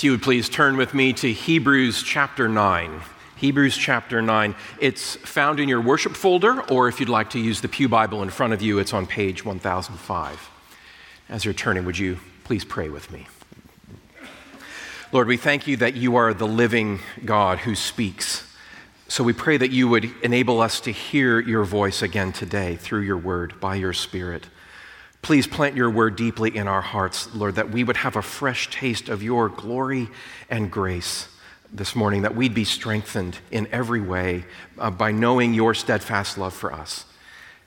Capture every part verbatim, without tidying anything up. If you would please turn with me to Hebrews chapter nine. Hebrews chapter nine. It's found in your worship folder, or if you'd like to use the Pew Bible in front of you, it's on page one thousand five. As you're turning, would you please pray with me? Lord, we thank you that you are the living God who speaks. So we pray that you would enable us to hear your voice again today through your word, by your Spirit. Please plant your word deeply in our hearts, Lord, that we would have a fresh taste of your glory and grace this morning, that we'd be strengthened in every way uh, by knowing your steadfast love for us.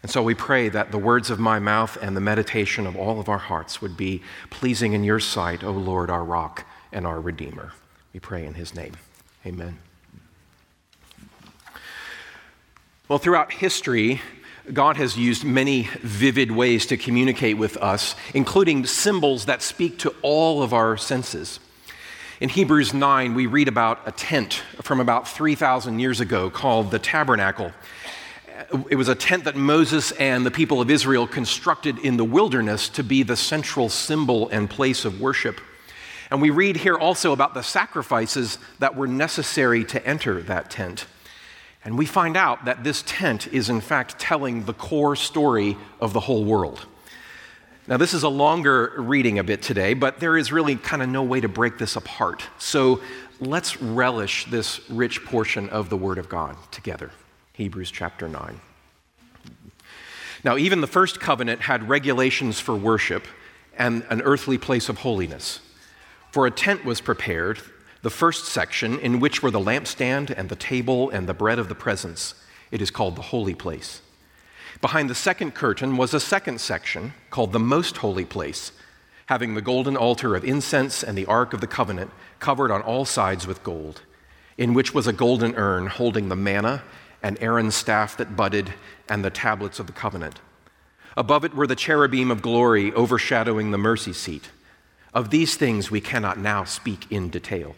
And so we pray that the words of my mouth and the meditation of all of our hearts would be pleasing in your sight, O Lord, our rock and our redeemer. We pray in his name. Amen. Well, throughout history, God has used many vivid ways to communicate with us, including symbols that speak to all of our senses. In Hebrews nine, we read about a tent from about three thousand years ago called the Tabernacle. It was a tent that Moses and the people of Israel constructed in the wilderness to be the central symbol and place of worship. And we read here also about the sacrifices that were necessary to enter that tent. And we find out that this tent is in fact telling the core story of the whole world. Now, this is a longer reading a bit today, but there is really kind of no way to break this apart. So let's relish this rich portion of the Word of God together. Hebrews chapter nine. Now, even the first covenant had regulations for worship and an earthly place of holiness. For a tent was prepared, the first section, in which were the lampstand and the table and the bread of the presence. It is called the holy place. Behind the second curtain was a second section called the most holy place, having the golden altar of incense and the Ark of the Covenant covered on all sides with gold, in which was a golden urn holding the manna and Aaron's staff that budded and the tablets of the covenant. Above it were the cherubim of glory overshadowing the mercy seat. Of these things we cannot now speak in detail.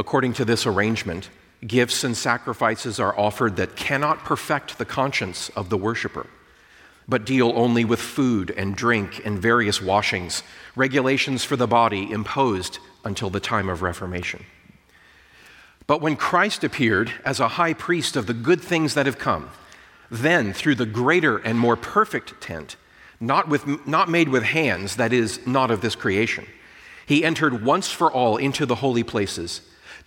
According to this arrangement, gifts and sacrifices are offered that cannot perfect the conscience of the worshiper, but deal only with food and drink and various washings, regulations for the body imposed until the time of Reformation. But when Christ appeared as a high priest of the good things that have come, then through the greater and more perfect tent, not with, not made with hands, that is, not of this creation, he entered once for all into the holy places,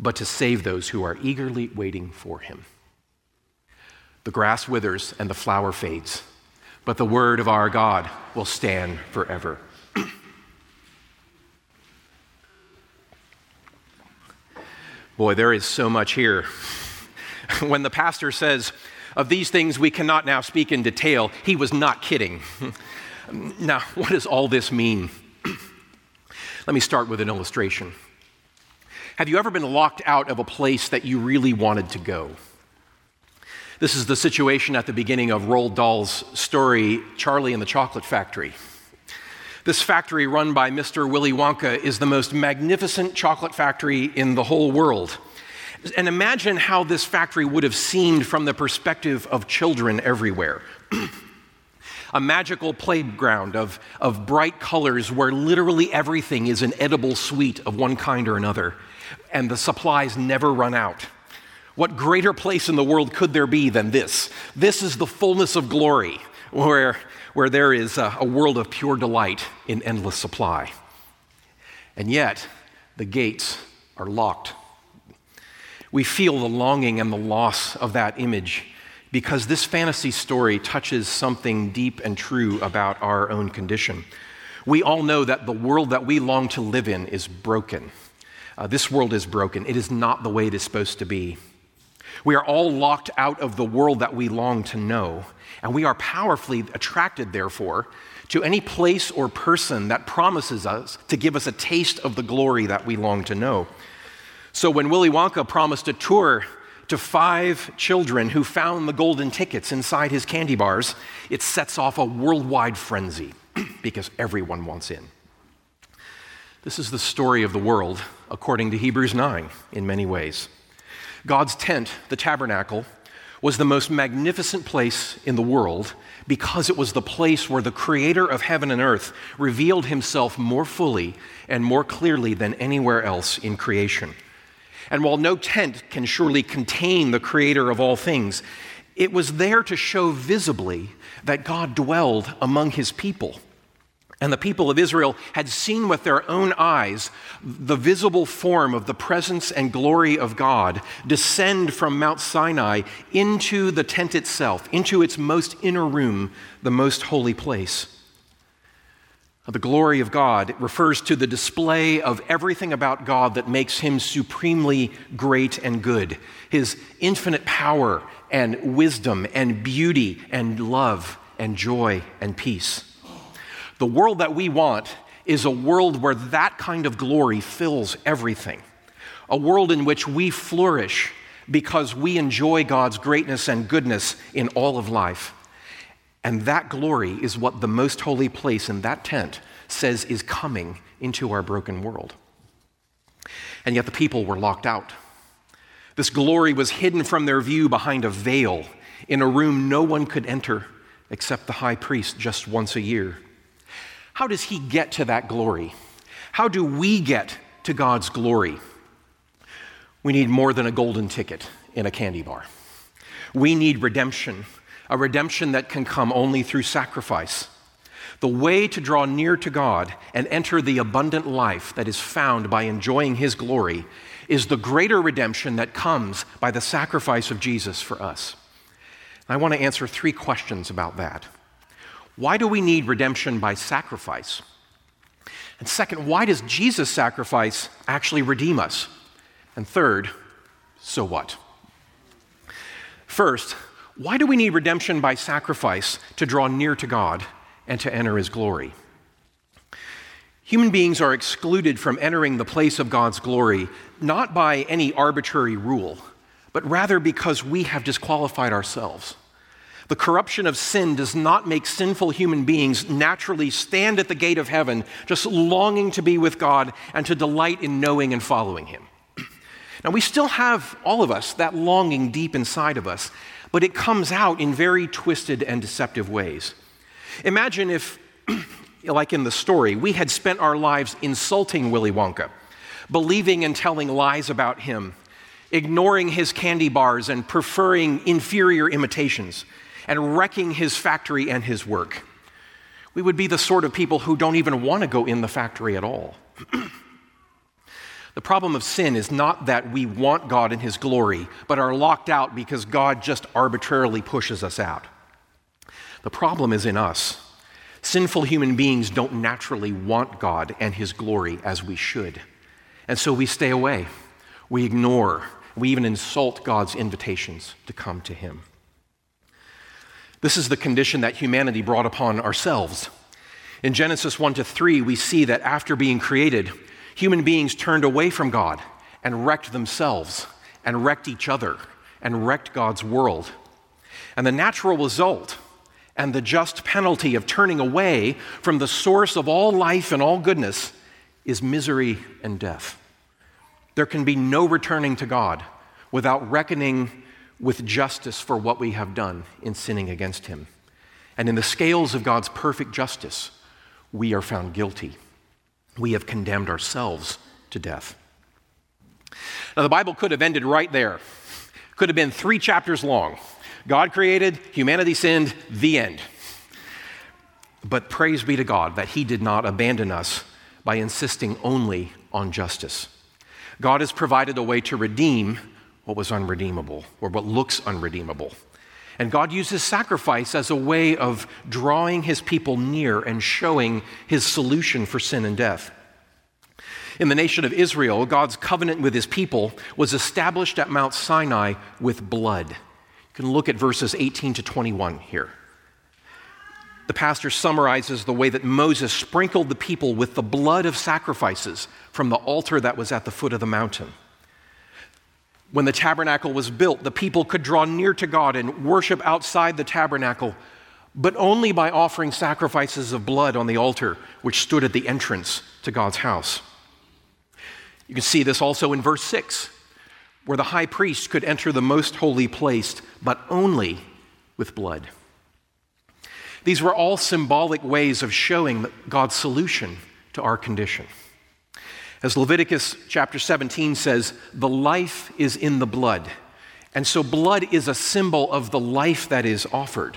but to save those who are eagerly waiting for him. The grass withers and the flower fades, but the word of our God will stand forever. Boy, there is so much here. When the pastor says, "Of these things we cannot now speak in detail," he was not kidding. Now, what does all this mean? Let me start with an illustration. Have you ever been locked out of a place that you really wanted to go? This is the situation at the beginning of Roald Dahl's story, Charlie and the Chocolate Factory. This factory run by Mister Willy Wonka is the most magnificent chocolate factory in the whole world. And imagine how this factory would have seemed from the perspective of children everywhere. A magical playground of, of bright colors where literally everything is an edible sweet of one kind or another, and the supplies never run out. What greater place in the world could there be than this? This is the fullness of glory, where, where there is a, a world of pure delight in endless supply. And yet, the gates are locked. We feel the longing and the loss of that image because this fantasy story touches something deep and true about our own condition. We all know that the world that we long to live in is broken. Uh, this world is broken. It is not the way it is supposed to be. We are all locked out of the world that we long to know, and we are powerfully attracted, therefore, to any place or person that promises us to give us a taste of the glory that we long to know. So when Willy Wonka promised a tour to five children who found the golden tickets inside his candy bars, it sets off a worldwide frenzy because everyone wants in. This is the story of the world, according to Hebrews nine, in many ways. God's tent, the tabernacle, was the most magnificent place in the world because it was the place where the creator of heaven and earth revealed himself more fully and more clearly than anywhere else in creation. And while no tent can surely contain the creator of all things, it was there to show visibly that God dwelled among his people. And the people of Israel had seen with their own eyes the visible form of the presence and glory of God descend from Mount Sinai into the tent itself, into its most inner room, the most holy place. The glory of God refers to the display of everything about God that makes him supremely great and good, his infinite power and wisdom and beauty and love and joy and peace. The world that we want is a world where that kind of glory fills everything, a world in which we flourish because we enjoy God's greatness and goodness in all of life. And that glory is what the most holy place in that tent says is coming into our broken world. And yet the people were locked out. This glory was hidden from their view behind a veil in a room no one could enter except the high priest just once a year. How does he get to that glory? How do we get to God's glory? We need more than a golden ticket in a candy bar. We need redemption, a redemption that can come only through sacrifice. The way to draw near to God and enter the abundant life that is found by enjoying his glory is the greater redemption that comes by the sacrifice of Jesus for us. I want to answer three questions about that. Why do we need redemption by sacrifice? And second, why does Jesus' sacrifice actually redeem us? And third, so what? First, why do we need redemption by sacrifice to draw near to God and to enter his glory? Human beings are excluded from entering the place of God's glory not by any arbitrary rule, but rather because we have disqualified ourselves. The corruption of sin does not make sinful human beings naturally stand at the gate of heaven, just longing to be with God and to delight in knowing and following him. Now, we still have, all of us, that longing deep inside of us, but it comes out in very twisted and deceptive ways. Imagine if, like in the story, we had spent our lives insulting Willy Wonka, believing and telling lies about him, ignoring his candy bars and preferring inferior imitations, and wrecking his factory and his work. We would be the sort of people who don't even want to go in the factory at all. The problem of sin is not that we want God in his glory, but are locked out because God just arbitrarily pushes us out. The problem is in us. Sinful human beings don't naturally want God and his glory as we should. And so we stay away, we ignore, we even insult God's invitations to come to him. This is the condition that humanity brought upon ourselves. In Genesis one to three, we see that after being created, human beings turned away from God and wrecked themselves and wrecked each other and wrecked God's world. And the natural result and the just penalty of turning away from the source of all life and all goodness is misery and death. There can be no returning to God without reckoning with justice for what we have done in sinning against him. And in the scales of God's perfect justice, we are found guilty. We have condemned ourselves to death. Now, the Bible could have ended right there. Could have been three chapters long. God created, humanity sinned, the end. But praise be to God that he did not abandon us by insisting only on justice. God has provided a way to redeem what was unredeemable, or what looks unredeemable. And God uses sacrifice as a way of drawing his people near and showing his solution for sin and death. In the nation of Israel, God's covenant with his people was established at Mount Sinai with blood. You can look at verses eighteen to twenty-one here. The pastor summarizes the way that Moses sprinkled the people with the blood of sacrifices from the altar that was at the foot of the mountain. When the tabernacle was built, the people could draw near to God and worship outside the tabernacle, but only by offering sacrifices of blood on the altar, which stood at the entrance to God's house. You can see this also in verse six, where the high priest could enter the most holy place, but only with blood. These were all symbolic ways of showing God's solution to our condition. As Leviticus chapter seventeen says, the life is in the blood. And so blood is a symbol of the life that is offered.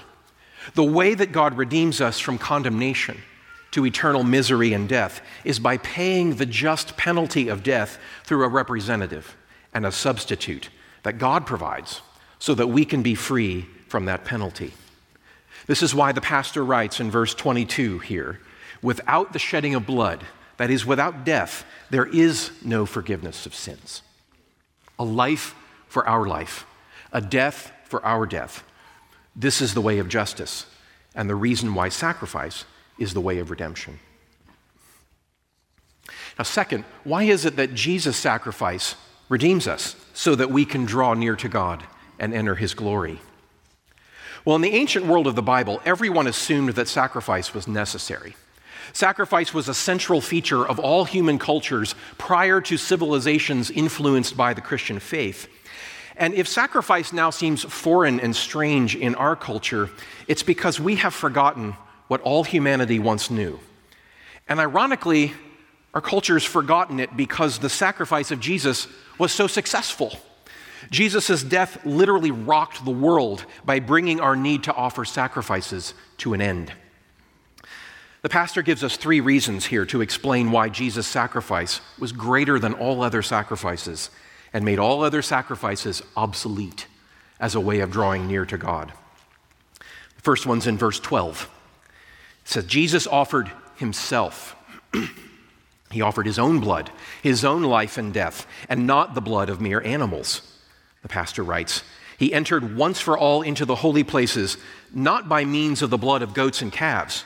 The way that God redeems us from condemnation to eternal misery and death is by paying the just penalty of death through a representative and a substitute that God provides so that we can be free from that penalty. This is why the pastor writes in verse twenty-two here, without the shedding of blood, that is, without death, there is no forgiveness of sins. A life for our life, a death for our death. This is the way of justice, and the reason why sacrifice is the way of redemption. Now, second, why is it that Jesus' sacrifice redeems us so that we can draw near to God and enter his glory? Well, in the ancient world of the Bible, everyone assumed that sacrifice was necessary. Sacrifice was a central feature of all human cultures prior to civilizations influenced by the Christian faith. And if sacrifice now seems foreign and strange in our culture, it's because we have forgotten what all humanity once knew. And ironically, our culture's forgotten it because the sacrifice of Jesus was so successful. Jesus' death literally rocked the world by bringing our need to offer sacrifices to an end. The pastor gives us three reasons here to explain why Jesus' sacrifice was greater than all other sacrifices and made all other sacrifices obsolete as a way of drawing near to God. The first one's in verse twelve. It says, Jesus offered himself. He offered his own blood, his own life and death, and not the blood of mere animals. The pastor writes, he entered once for all into the holy places, not by means of the blood of goats and calves,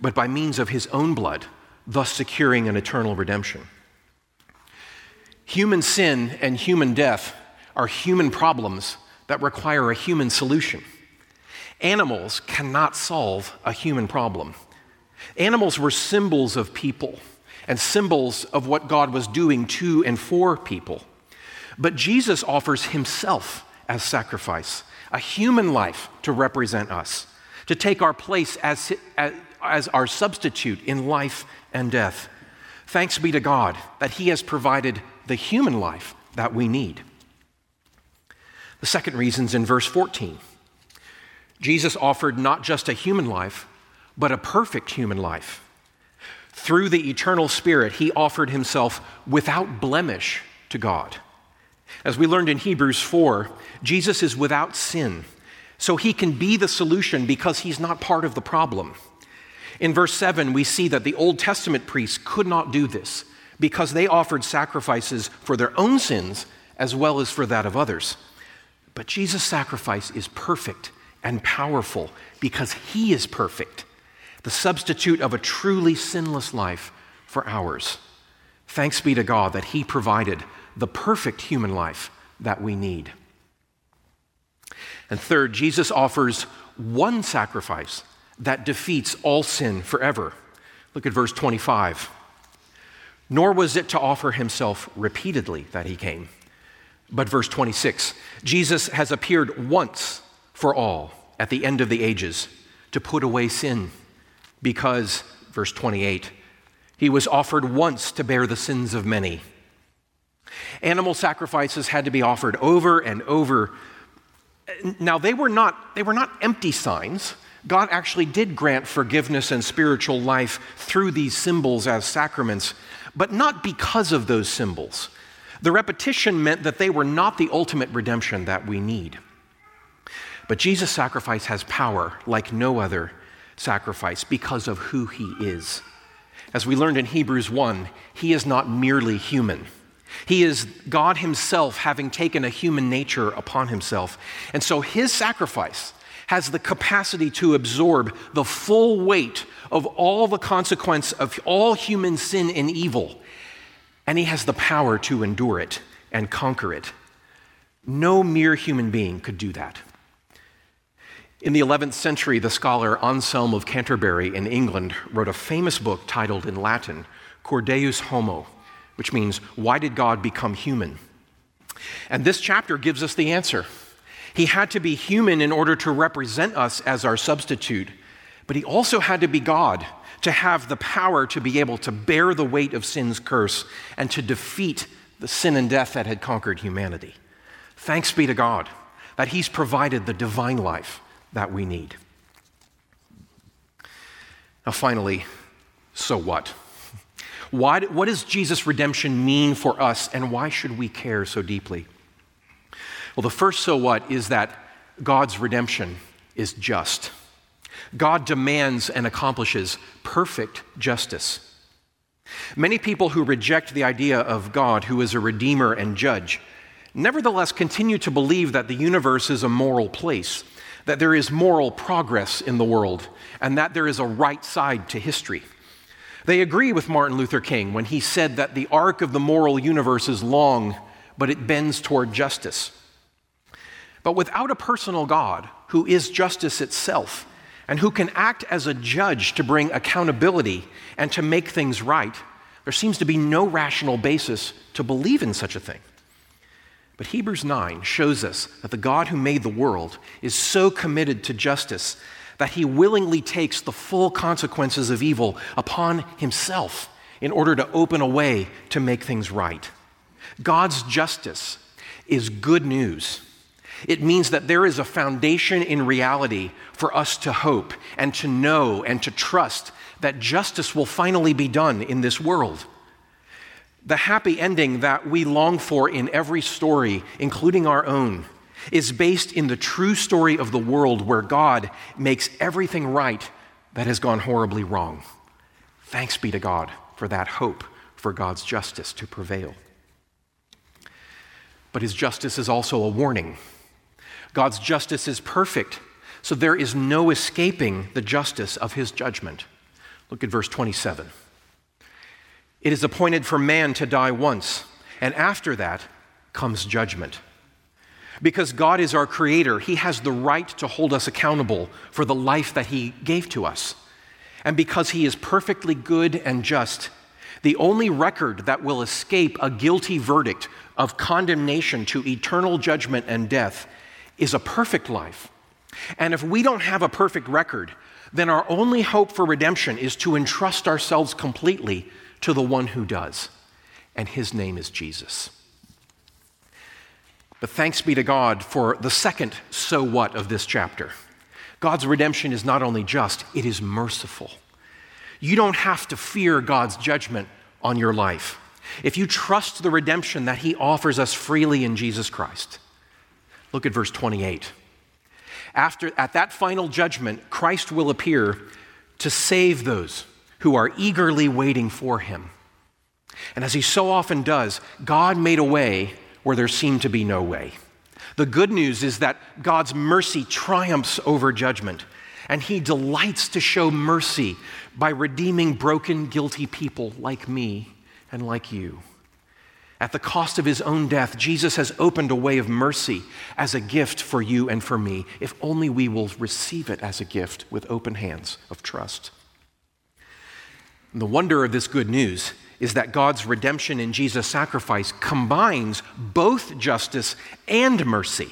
but by means of his own blood, thus securing an eternal redemption. Human sin and human death are human problems that require a human solution. Animals cannot solve a human problem. Animals were symbols of people and symbols of what God was doing to and for people. But Jesus offers himself as sacrifice, a human life to represent us, to take our place as, as, as our substitute in life and death. Thanks be to God that he has provided the human life that we need. The second reason is in verse fourteen. Jesus offered not just a human life, but a perfect human life. Through the eternal Spirit, he offered himself without blemish to God. As we learned in Hebrews four, Jesus is without sin, so he can be the solution because he's not part of the problem. In verse seven, we see that the Old Testament priests could not do this because they offered sacrifices for their own sins as well as for that of others. But Jesus' sacrifice is perfect and powerful because he is perfect, the substitute of a truly sinless life for ours. Thanks be to God that he provided the perfect human life that we need. And third, Jesus offers one sacrifice that defeats all sin forever. Look at verse twenty-five. Nor was it to offer himself repeatedly that he came. But verse twenty-six, Jesus has appeared once for all at the end of the ages to put away sin because, verse twenty-eight, he was offered once to bear the sins of many. Animal sacrifices had to be offered over and over. Now, they were not, they were not empty signs. God actually did grant forgiveness and spiritual life through these symbols as sacraments, but not because of those symbols. The repetition meant that they were not the ultimate redemption that we need. But Jesus' sacrifice has power like no other sacrifice because of who he is. As we learned in Hebrews one, he is not merely human. He is God himself, having taken a human nature upon himself. And so his sacrifice has the capacity to absorb the full weight of all the consequence of all human sin and evil. And he has the power to endure it and conquer it. No mere human being could do that. In the eleventh century, the scholar Anselm of Canterbury in England wrote a famous book titled in Latin, Cur Deus Homo, which means, why did God become human? And this chapter gives us the answer. He had to be human in order to represent us as our substitute, but he also had to be God to have the power to be able to bear the weight of sin's curse and to defeat the sin and death that had conquered humanity. Thanks be to God that he's provided the divine life that we need. Now finally, so what? Why, what does Jesus' redemption mean for us, and why should we care so deeply? Well, the first so what is that God's redemption is just. God demands and accomplishes perfect justice. Many people who reject the idea of God, who is a redeemer and judge, nevertheless continue to believe that the universe is a moral place, that there is moral progress in the world, and that there is a right side to history. They agree with Martin Luther King when he said that the arc of the moral universe is long, but it bends toward justice. But without a personal God who is justice itself and who can act as a judge to bring accountability and to make things right, there seems to be no rational basis to believe in such a thing. But Hebrews nine shows us that the God who made the world is so committed to justice that he willingly takes the full consequences of evil upon himself in order to open a way to make things right. God's justice is good news. It means that there is a foundation in reality for us to hope and to know and to trust that justice will finally be done in this world. The happy ending that we long for in every story, including our own, is based in the true story of the world where God makes everything right that has gone horribly wrong. Thanks be to God for that hope for God's justice to prevail. But his justice is also a warning. God's justice is perfect, so there is no escaping the justice of his judgment. Look at verse twenty-seven. It is appointed for man to die once, and after that comes judgment. Because God is our creator. He has the right to hold us accountable for the life that he gave to us. And because he is perfectly good and just, the only record that will escape a guilty verdict of condemnation to eternal judgment and death is a perfect life. And if we don't have a perfect record, then our only hope for redemption is to entrust ourselves completely to the one who does. And his name is Jesus. But thanks be to God for the second so what of this chapter. God's redemption is not only just, it is merciful. You don't have to fear God's judgment on your life if you trust the redemption that he offers us freely in Jesus Christ. Look at verse twenty-eight. After, at that final judgment, Christ will appear to save those who are eagerly waiting for him. And as he so often does, God made a way where there seemed to be no way. The good news is that God's mercy triumphs over judgment, and he delights to show mercy by redeeming broken, guilty people like me and like you. At the cost of his own death, Jesus has opened a way of mercy as a gift for you and for me, if only we will receive it as a gift with open hands of trust. And the wonder of this good news is that God's redemption in Jesus' sacrifice combines both justice and mercy.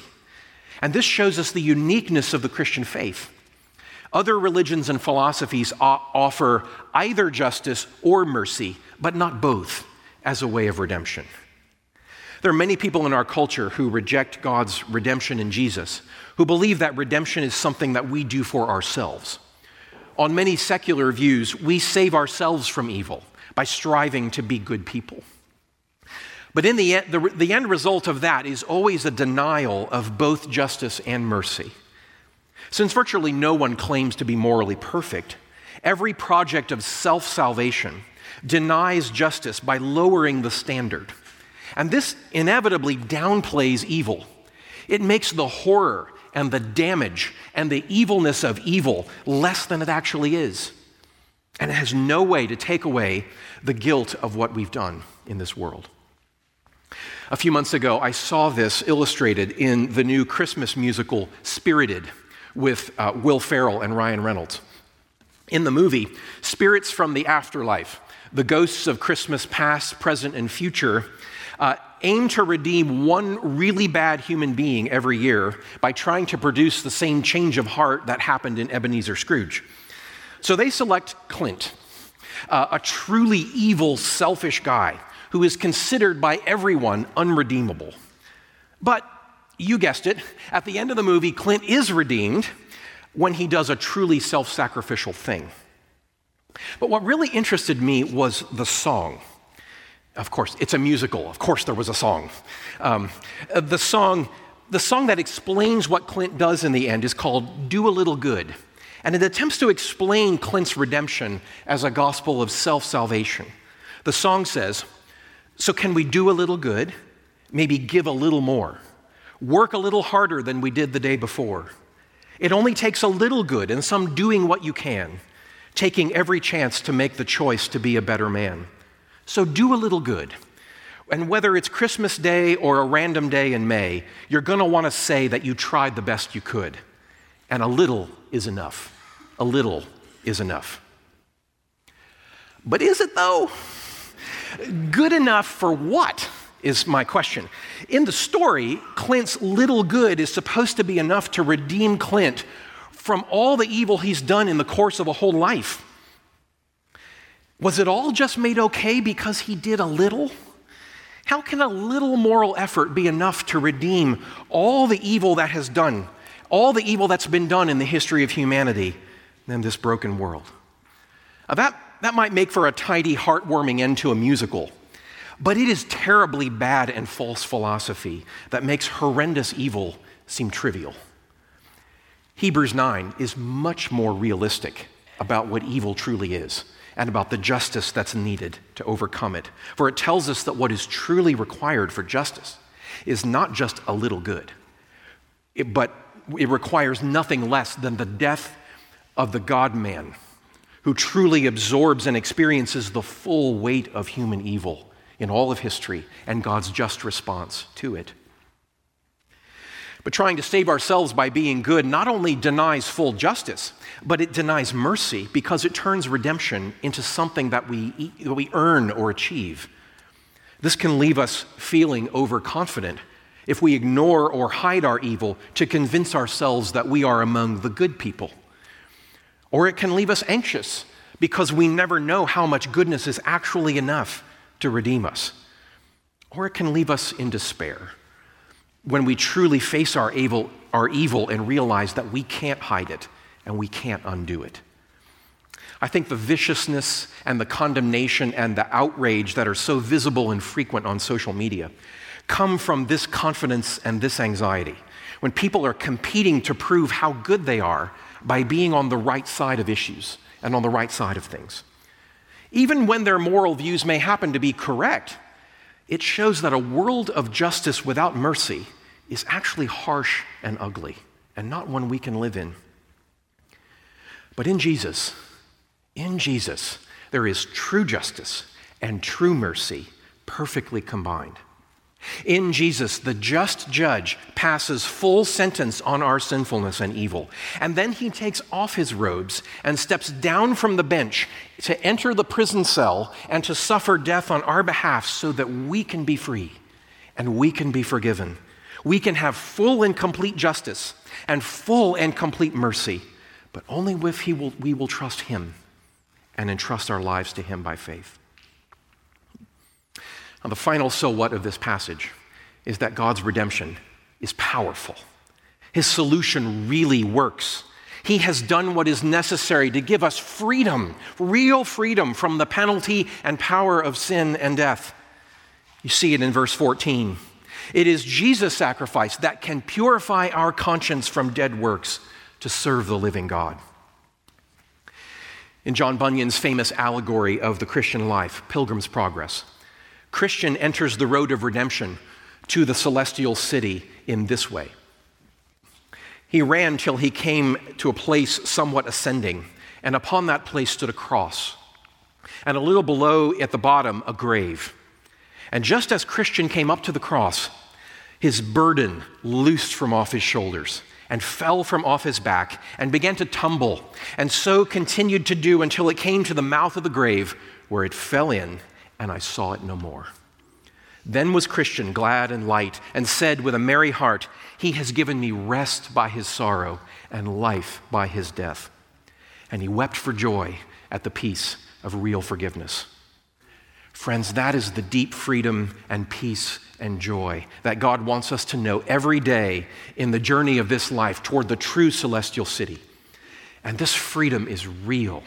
And this shows us the uniqueness of the Christian faith. Other religions and philosophies offer either justice or mercy, but not both, as a way of redemption. There are many people in our culture who reject God's redemption in Jesus, who believe that redemption is something that we do for ourselves. On many secular views, we save ourselves from evil by striving to be good people. But in the end, the, the end result of that is always a denial of both justice and mercy. Since virtually no one claims to be morally perfect, every project of self-salvation denies justice by lowering the standard. And this inevitably downplays evil. It makes the horror and the damage and the evilness of evil less than it actually is. And it has no way to take away the guilt of what we've done in this world. A few months ago, I saw this illustrated in the new Christmas musical Spirited with uh, Will Ferrell and Ryan Reynolds. In the movie, spirits from the afterlife, the ghosts of Christmas past, present, and future, uh, aim to redeem one really bad human being every year by trying to produce the same change of heart that happened in Ebenezer Scrooge. So they select Clint, uh, a truly evil, selfish guy who is considered by everyone unredeemable. But you guessed it, at the end of the movie, Clint is redeemed when he does a truly self-sacrificial thing. But what really interested me was the song. Of course, it's a musical. Of course there was a song. Um, the song, the song that explains what Clint does in the end is called Do a Little Good, and it attempts to explain Clint's redemption as a gospel of self-salvation. The song says, "So can we do a little good? Maybe give a little more. Work a little harder than we did the day before. It only takes a little good and some doing what you can, taking every chance to make the choice to be a better man. So do a little good. And whether it's Christmas Day or a random day in May, you're going to want to say that you tried the best you could. And a little is enough. A little is enough." But is it though? Good enough for what is my question. In the story, Clint's little good is supposed to be enough to redeem Clint from all the evil he's done in the course of a whole life. Was it all just made okay because he did a little? How can a little moral effort be enough to redeem all the evil that has done, all the evil that's been done in the history of humanity and this broken world? Now that, that might make for a tidy, heartwarming end to a musical, but it is terribly bad and false philosophy that makes horrendous evil seem trivial. Hebrews nine is much more realistic about what evil truly is and about the justice that's needed to overcome it. For it tells us that what is truly required for justice is not just a little good, it, but it requires nothing less than the death of the God-man who truly absorbs and experiences the full weight of human evil in all of history and God's just response to it. But trying to save ourselves by being good not only denies full justice, but it denies mercy because it turns redemption into something that we we earn or achieve. This can leave us feeling overconfident if we ignore or hide our evil to convince ourselves that we are among the good people. Or it can leave us anxious because we never know how much goodness is actually enough to redeem us. Or it can leave us in despair when we truly face our evil, our evil and realize that we can't hide it and we can't undo it. I think the viciousness and the condemnation and the outrage that are so visible and frequent on social media come from this confidence and this anxiety, when people are competing to prove how good they are by being on the right side of issues and on the right side of things. Even when their moral views may happen to be correct, it shows that a world of justice without mercy is actually harsh and ugly, and not one we can live in. But in Jesus, in Jesus, there is true justice and true mercy perfectly combined. In Jesus, the just judge passes full sentence on our sinfulness and evil, and then he takes off his robes and steps down from the bench to enter the prison cell and to suffer death on our behalf so that we can be free and we can be forgiven. We can have full and complete justice and full and complete mercy, but only if he will, we will trust him and entrust our lives to him by faith. Now, the final so what of this passage is that God's redemption is powerful. His solution really works. He has done what is necessary to give us freedom, real freedom from the penalty and power of sin and death. You see it in verse fourteen. It is Jesus' sacrifice that can purify our conscience from dead works to serve the living God. In John Bunyan's famous allegory of the Christian life, Pilgrim's Progress, Christian enters the road of redemption to the celestial city in this way. He ran till he came to a place somewhat ascending, and upon that place stood a cross, and a little below at the bottom a grave. And just as Christian came up to the cross, his burden loosed from off his shoulders and fell from off his back and began to tumble, and so continued to do until it came to the mouth of the grave, where it fell in, and I saw it no more. Then was Christian glad and light, and said with a merry heart, He has given me rest by his sorrow, and life by his death. And he wept for joy at the peace of real forgiveness. Friends, that is the deep freedom and peace and joy that God wants us to know every day in the journey of this life toward the true celestial city. And this freedom is real.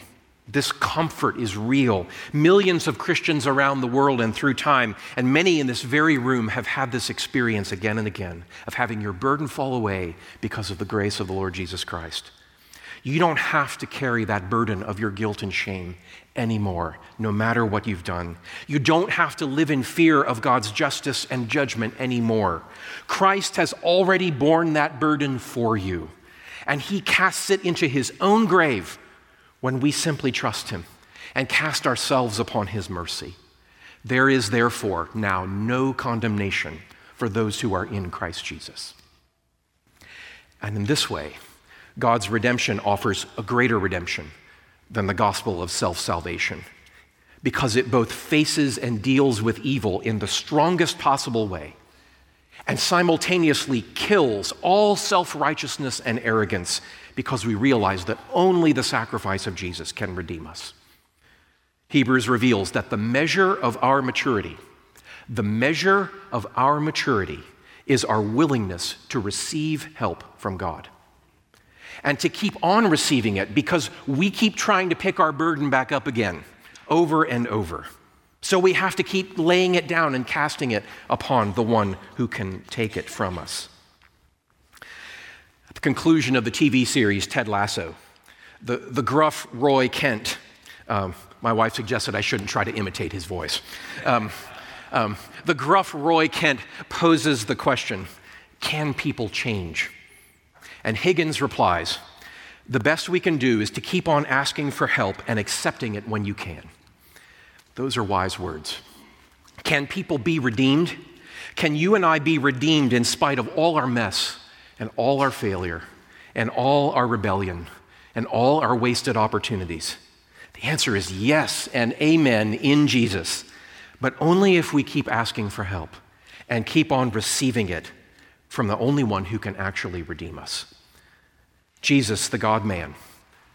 This comfort is real. Millions of Christians around the world and through time, and many in this very room, have had this experience again and again of having your burden fall away because of the grace of the Lord Jesus Christ. You don't have to carry that burden of your guilt and shame anymore, no matter what you've done. You don't have to live in fear of God's justice and judgment anymore. Christ has already borne that burden for you, and he casts it into his own grave when we simply trust him and cast ourselves upon his mercy. There is therefore now no condemnation for those who are in Christ Jesus. And in this way, God's redemption offers a greater redemption than the gospel of self-salvation, because it both faces and deals with evil in the strongest possible way and simultaneously kills all self-righteousness and arrogance, because we realize that only the sacrifice of Jesus can redeem us. Hebrews reveals that the measure of our maturity, the measure of our maturity is our willingness to receive help from God and to keep on receiving it, because we keep trying to pick our burden back up again over and over. So we have to keep laying it down and casting it upon the one who can take it from us. At the conclusion of the T V series Ted Lasso, the, the gruff Roy Kent, um, my wife suggested I shouldn't try to imitate his voice, um, um, the gruff Roy Kent poses the question, can people change? And Higgins replies, the best we can do is to keep on asking for help and accepting it when you can. Those are wise words. Can people be redeemed? Can you and I be redeemed in spite of all our mess and all our failure and all our rebellion and all our wasted opportunities? The answer is yes and amen in Jesus, but only if we keep asking for help and keep on receiving it from the only one who can actually redeem us. Jesus, the God-man,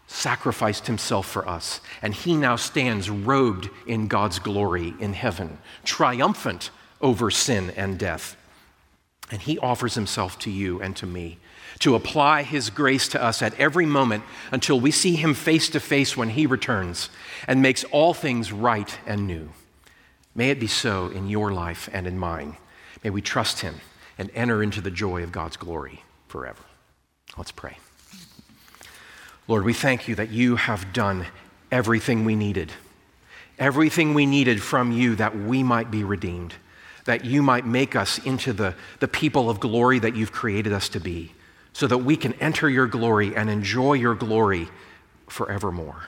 sacrificed himself for us, and he now stands robed in God's glory in heaven, triumphant over sin and death. And he offers himself to you and to me to apply his grace to us at every moment until we see him face to face when he returns and makes all things right and new. May it be so in your life and in mine. May we trust him and enter into the joy of God's glory forever. Let's pray. Lord, we thank you that you have done everything we needed, everything we needed from you that we might be redeemed, that you might make us into the, the people of glory that you've created us to be, so that we can enter your glory and enjoy your glory forevermore.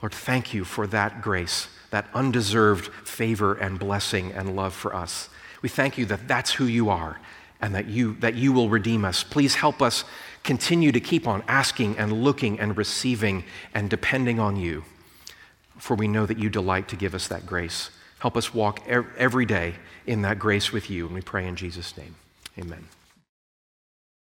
Lord, thank you for that grace, that undeserved favor and blessing and love for us. We thank you that that's who you are and that you that you will redeem us. Please help us continue to keep on asking and looking and receiving and depending on you, for we know that you delight to give us that grace. Help us walk every day in that grace with you, and we pray in Jesus' name. Amen.